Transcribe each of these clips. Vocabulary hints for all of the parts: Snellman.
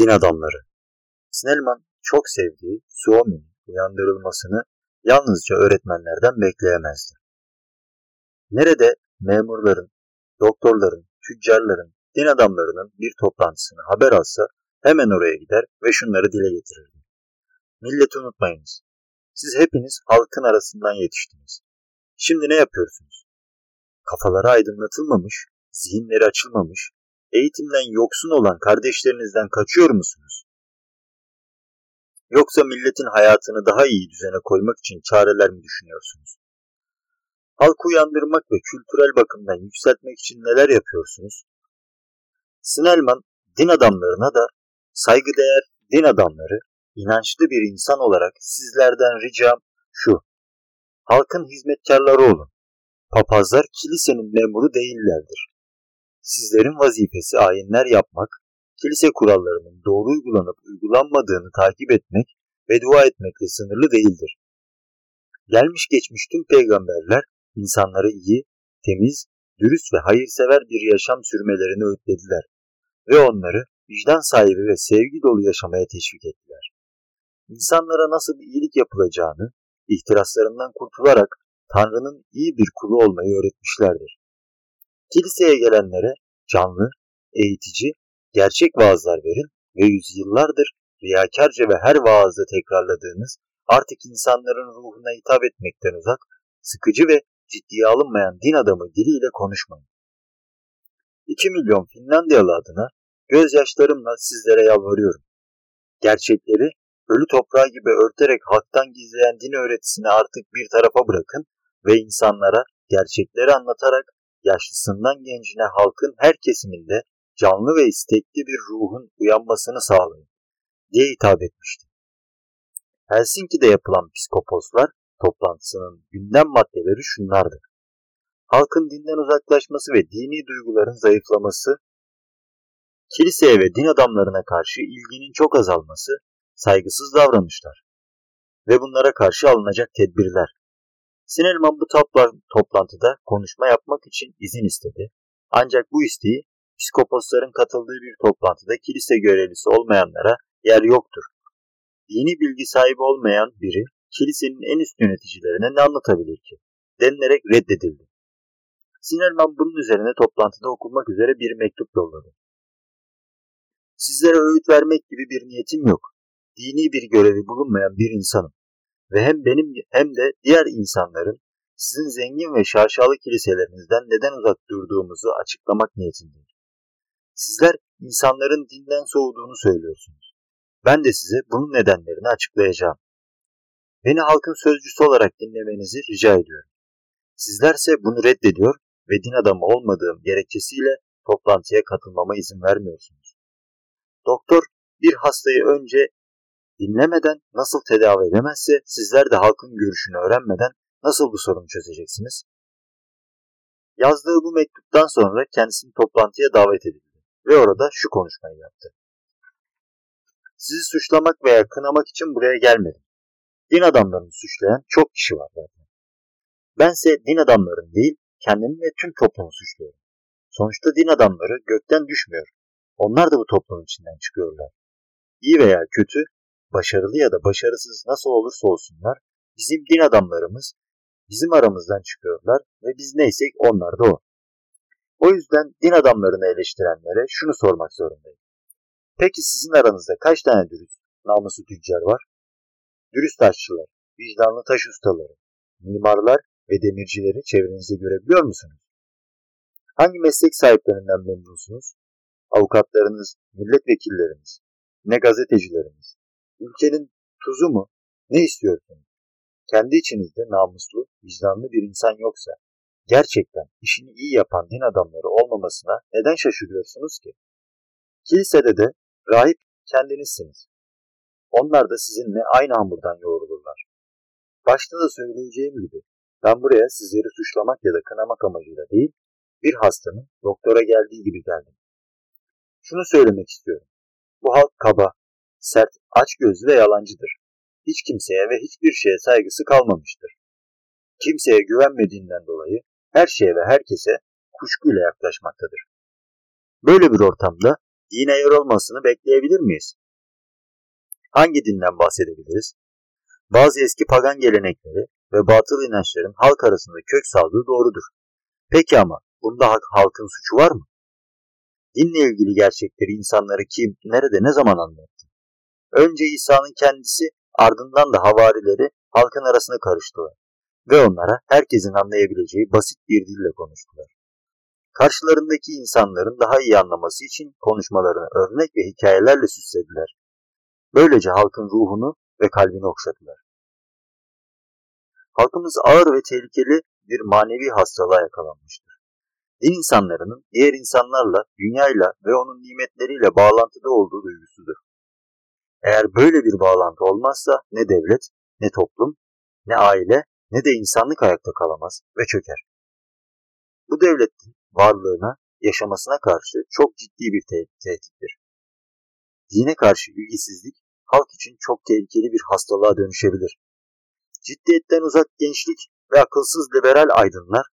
din adamları. Snellman çok sevdiği Suomi'nin uyandırılmasını yalnızca öğretmenlerden bekleyemezdi. Nerede memurların, doktorların, tüccarların, din adamlarının bir toplantısını haber alsa hemen oraya gider ve şunları dile getirirdi. Milleti unutmayınız. Siz hepiniz halkın arasından yetiştiniz. Şimdi ne yapıyorsunuz? Kafaları aydınlatılmamış, zihinleri açılmamış, eğitimden yoksun olan kardeşlerinizden kaçıyor musunuz? Yoksa milletin hayatını daha iyi düzene koymak için çareler mi düşünüyorsunuz? Halkı uyandırmak ve kültürel bakımdan yükseltmek için neler yapıyorsunuz? Snellman, din adamlarına da saygıdeğer din adamları, inançlı bir insan olarak sizlerden ricam şu: halkın hizmetkarları olun. Papazlar kilisenin memuru değillerdir. Sizlerin vazifesi ayinler yapmak, kilise kurallarının doğru uygulanıp uygulanmadığını takip etmek ve dua etmekle sınırlı değildir. Gelmiş geçmiş tüm peygamberler insanlara iyi, temiz, dürüst ve hayırsever bir yaşam sürmelerini öğütlediler ve onları vicdan sahibi ve sevgi dolu yaşamaya teşvik ettiler. İnsanlara nasıl bir iyilik yapılacağını, ihtiraslarından kurtularak Tanrı'nın iyi bir kulu olmayı öğretmişlerdir. Kiliseye gelenlere canlı, eğitici, gerçek vaazlar verin ve yüzyıllardır riyakarca ve her vaazda tekrarladığınız, artık insanların ruhuna hitap etmekten uzak, sıkıcı ve ciddiye alınmayan din adamı diliyle konuşmayın. 2 milyon Finlandiyalı adına gözyaşlarımla sizlere yalvarıyorum. Gerçekleri ölü toprağı gibi örterek halktan gizleyen din öğretisini artık bir tarafa bırakın ve insanlara gerçekleri anlatarak yaşlısından gencine halkın her kesiminde canlı ve istekli bir ruhun uyanmasını sağlayın diye hitap etmişti. Helsinki'de yapılan Piskoposlar toplantısının gündem maddeleri şunlardı: halkın dinden uzaklaşması ve dini duyguların zayıflaması, kiliseye ve din adamlarına karşı ilginin çok azalması, saygısız davranışlar ve bunlara karşı alınacak tedbirler. Snellman bu toplantıda konuşma yapmak için izin istedi. Ancak bu isteği Piskoposların katıldığı bir toplantıda kilise görevlisi olmayanlara yer yoktur. Dini bilgi sahibi olmayan biri kilisenin en üst yöneticilerine ne anlatabilir ki denilerek reddedildi. Snellman bunun üzerine toplantıda okunmak üzere bir mektup yolladı. Sizlere öğüt vermek gibi bir niyetim yok. Dini bir görevi bulunmayan bir insanım ve hem benim hem de diğer insanların sizin zengin ve şaşalı kiliselerinizden neden uzak durduğumuzu açıklamak niyetindeyim. Sizler insanların dinden soğuduğunu söylüyorsunuz. Ben de size bunun nedenlerini açıklayacağım. Beni halkın sözcüsü olarak dinlemenizi rica ediyorum. Sizlerse bunu reddediyor ve din adamı olmadığım gerekçesiyle toplantıya katılmama izin vermiyorsunuz. Doktor bir hastayı önce dinlemeden nasıl tedavi edemezse sizler de halkın görüşünü öğrenmeden nasıl bu sorunu çözeceksiniz? Yazdığı bu mektuptan sonra kendisini toplantıya davet edildi ve orada şu konuşmayı yaptı: sizi suçlamak veya kınamak için buraya gelmedim. Din adamlarını suçlayan çok kişi var zaten. Bense din adamlarını değil, kendimi ve tüm toplumu suçluyorum. Sonuçta din adamları gökten düşmüyor. Onlar da bu toplumun içinden çıkıyorlar. İyi veya kötü, başarılı ya da başarısız nasıl olursa olsunlar, bizim din adamlarımız bizim aramızdan çıkıyorlar ve biz neysek onlar da o. O yüzden din adamlarını eleştirenlere şunu sormak zorundayım: peki sizin aranızda kaç tane dürüst, namuslu tüccar var? Dürüst aşçılar, vicdanlı taş ustaları, mimarlar ve demircileri çevrenizde görebiliyor musunuz? Hangi meslek sahiplerinden memnunsunuz? Avukatlarınız, milletvekilleriniz, ne gazetecileriniz? Ülkenin tuzu mu? Ne istiyorsunuz? Kendi içinizde namuslu, vicdanlı bir insan yoksa, gerçekten işini iyi yapan din adamları olmamasına neden şaşırıyorsunuz ki? Kilisede de rahip kendinizsiniz. Onlar da sizinle aynı hamurdan yoğrulurlar. Başta da söyleyeceğim gibi, ben buraya sizleri suçlamak ya da kınamak amacıyla değil, bir hastanın doktora geldiği gibi geldim. Şunu söylemek istiyorum: bu halk kaba, sert, açgözlü ve yalancıdır. Hiç kimseye ve hiçbir şeye saygısı kalmamıştır. Kimseye güvenmediğinden dolayı her şeye ve herkese kuşkuyla yaklaşmaktadır. Böyle bir ortamda dine yer olmasını bekleyebilir miyiz? Hangi dinden bahsedebiliriz? Bazı eski pagan gelenekleri ve batıl inançların halk arasında kök saldığı doğrudur. Peki ama bunda halkın suçu var mı? Dinle ilgili gerçekleri insanları kim, nerede, ne zaman anlattı? Önce İsa'nın kendisi, ardından da havarileri halkın arasına karıştılar ve onlara herkesin anlayabileceği basit bir dille konuştular. Karşılarındaki insanların daha iyi anlaması için konuşmalarını örnek ve hikayelerle süslediler. Böylece halkın ruhunu ve kalbini okşadılar. Halkımız ağır ve tehlikeli bir manevi hastalığa yakalanmıştır. Din insanlarının diğer insanlarla, dünyayla ve onun nimetleriyle bağlantıda olduğu duygusudur. Eğer böyle bir bağlantı olmazsa ne devlet, ne toplum, ne aile, ne de insanlık ayakta kalamaz ve çöker. Bu devletin varlığına, yaşamasına karşı çok ciddi bir tehdittir. Dine karşı ilgisizlik halk için çok tehlikeli bir hastalığa dönüşebilir. Ciddiyetten uzak gençlik ve akılsız liberal aydınlar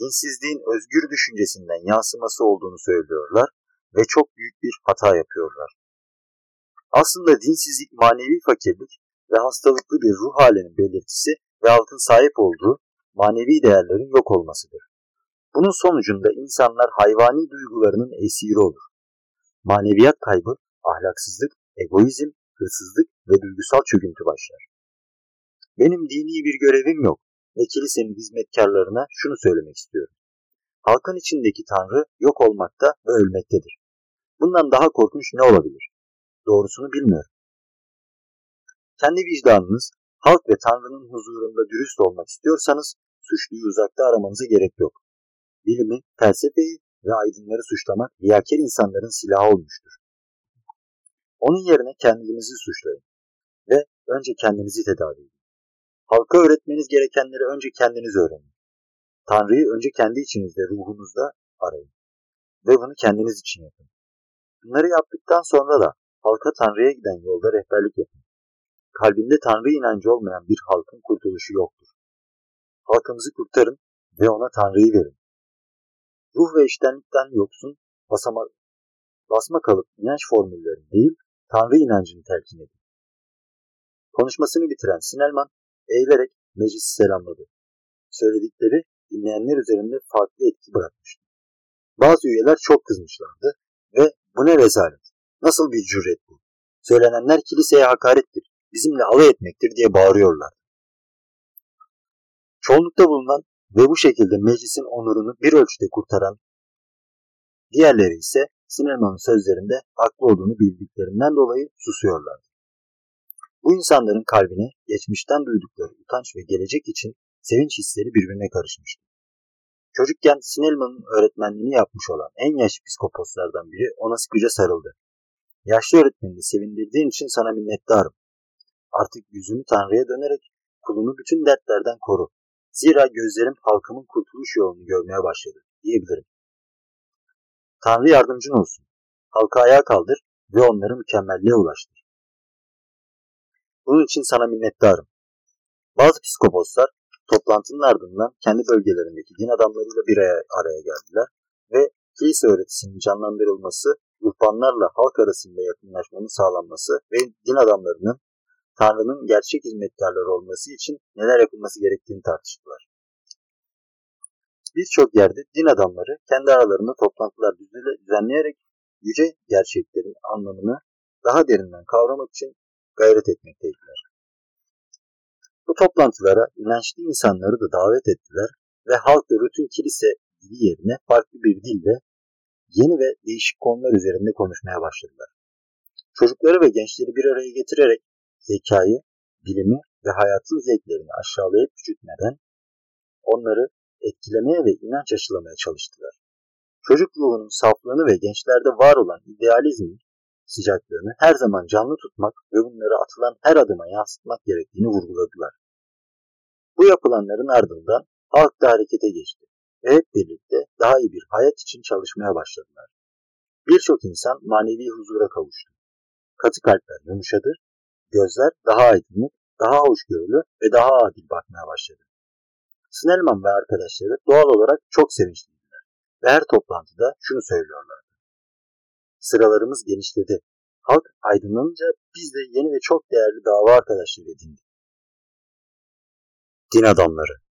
dinsizliğin özgür düşüncesinden yansıması olduğunu söylüyorlar ve çok büyük bir hata yapıyorlar. Aslında dinsizlik manevi fakirlik ve hastalıklı bir ruh halinin belirtisi ve halkın sahip olduğu manevi değerlerin yok olmasıdır. Bunun sonucunda insanlar hayvani duygularının esiri olur. Maneviyat kaybı, ahlaksızlık, egoizm, hırsızlık ve duygusal çöküntü başlar. Benim dini bir görevim yok ve kilisenin hizmetkarlarına şunu söylemek istiyorum. Halkın içindeki Tanrı yok olmakta ve ölmektedir. Bundan daha korkunç ne olabilir? Doğrusunu bilmiyorum. Kendi vicdanınız, halk ve Tanrı'nın huzurunda dürüst olmak istiyorsanız suçluyu uzakta aramanıza gerek yok. Bilimi, felsefeyi ve aydınları suçlamak riyakâr insanların silahı olmuştur. Onun yerine kendinizi suçlayın ve önce kendinizi tedavi edin. Halka öğretmeniz gerekenleri önce kendiniz öğrenin. Tanrı'yı önce kendi içinizde, ruhunuzda arayın ve bunu kendiniz için yapın. Bunları yaptıktan sonra da halka Tanrı'ya giden yolda rehberlik yapın. Kalbinde Tanrı inancı olmayan bir halkın kurtuluşu yoktur. Halkımızı kurtarın ve ona Tanrı'yı verin. Ruh ve içtenlikten yoksun, basma kalıp inanç formüllerini değil, Tanrı inancını telkin edin. Konuşmasını bitiren Snellman eğilerek meclisi selamladı. Söyledikleri dinleyenler üzerinde farklı etki bırakmıştı. Bazı üyeler çok kızmışlardı ve bu ne rezalet, nasıl bir cüret bu? Söylenenler kiliseye hakarettir, bizimle alay etmektir diye bağırıyorlar. Çoğunlukta bulunan ve bu şekilde meclisin onurunu bir ölçüde kurtaran diğerleri ise Snellman'ın sözlerinde haklı olduğunu bildiklerinden dolayı susuyorlar. Bu insanların kalbine geçmişten duydukları utanç ve gelecek için sevinç hisleri birbirine karışmıştı. Çocukken Snellman'ın öğretmenliğini yapmış olan en yaşlı psikoposlardan biri ona sıkıca sarıldı. Yaşlı öğretmenini sevindirdiğin için sana minnettarım. Artık yüzümü Tanrı'ya dönerek kulunu bütün dertlerden koru. Zira gözlerim halkımın kurtuluş yolunu görmeye başladı diyebilirim. Tanrı yardımcın olsun. Halka ayağa kaldır ve onları mükemmelliğe ulaştır. Bunun için sana minnettarım. Bazı psikoposlar toplantının ardından kendi bölgelerindeki din adamlarıyla bir araya geldiler ve kilise öğretisinin canlandırılması, ruhbanlarla halk arasında yakınlaşmanın sağlanması ve din adamlarının Tanrı'nın gerçek hizmetkarları olması için neler yapılması gerektiğini tartıştılar. Birçok yerde din adamları kendi aralarında toplantılar düzenleyerek yüce gerçeklerin anlamını daha derinden kavramak için gayret etmekteydiler. Bu toplantılara inançlı insanları da davet ettiler ve halk da rutin kilise dili yerine farklı bir dille yeni ve değişik konular üzerinde konuşmaya başladılar. Çocukları ve gençleri bir araya getirerek zekayı, bilimi ve hayatın zevklerini aşağılayıp küçültmeden onları etkilemeye ve inanç aşılamaya çalıştılar. Çocuk ruhunun saflığını ve gençlerde var olan idealizmin sıcaklığını her zaman canlı tutmak ve bunları atılan her adıma yansıtmak gerektiğini vurguladılar. Bu yapılanların ardından halk da harekete geçti ve hep birlikte daha iyi bir hayat için çalışmaya başladılar. Birçok insan manevi huzura kavuştu. Katı kalpler yumuşadı, gözler daha aydınlık, daha hoşgörülü ve daha adil bakmaya başladı. Snellman ve arkadaşları doğal olarak çok sevinçliydiler ve her toplantıda şunu söylüyorlardı. Sıralarımız genişledi. Halk aydınlanınca biz de yeni ve çok değerli dava arkadaşları edindik. Din adamları.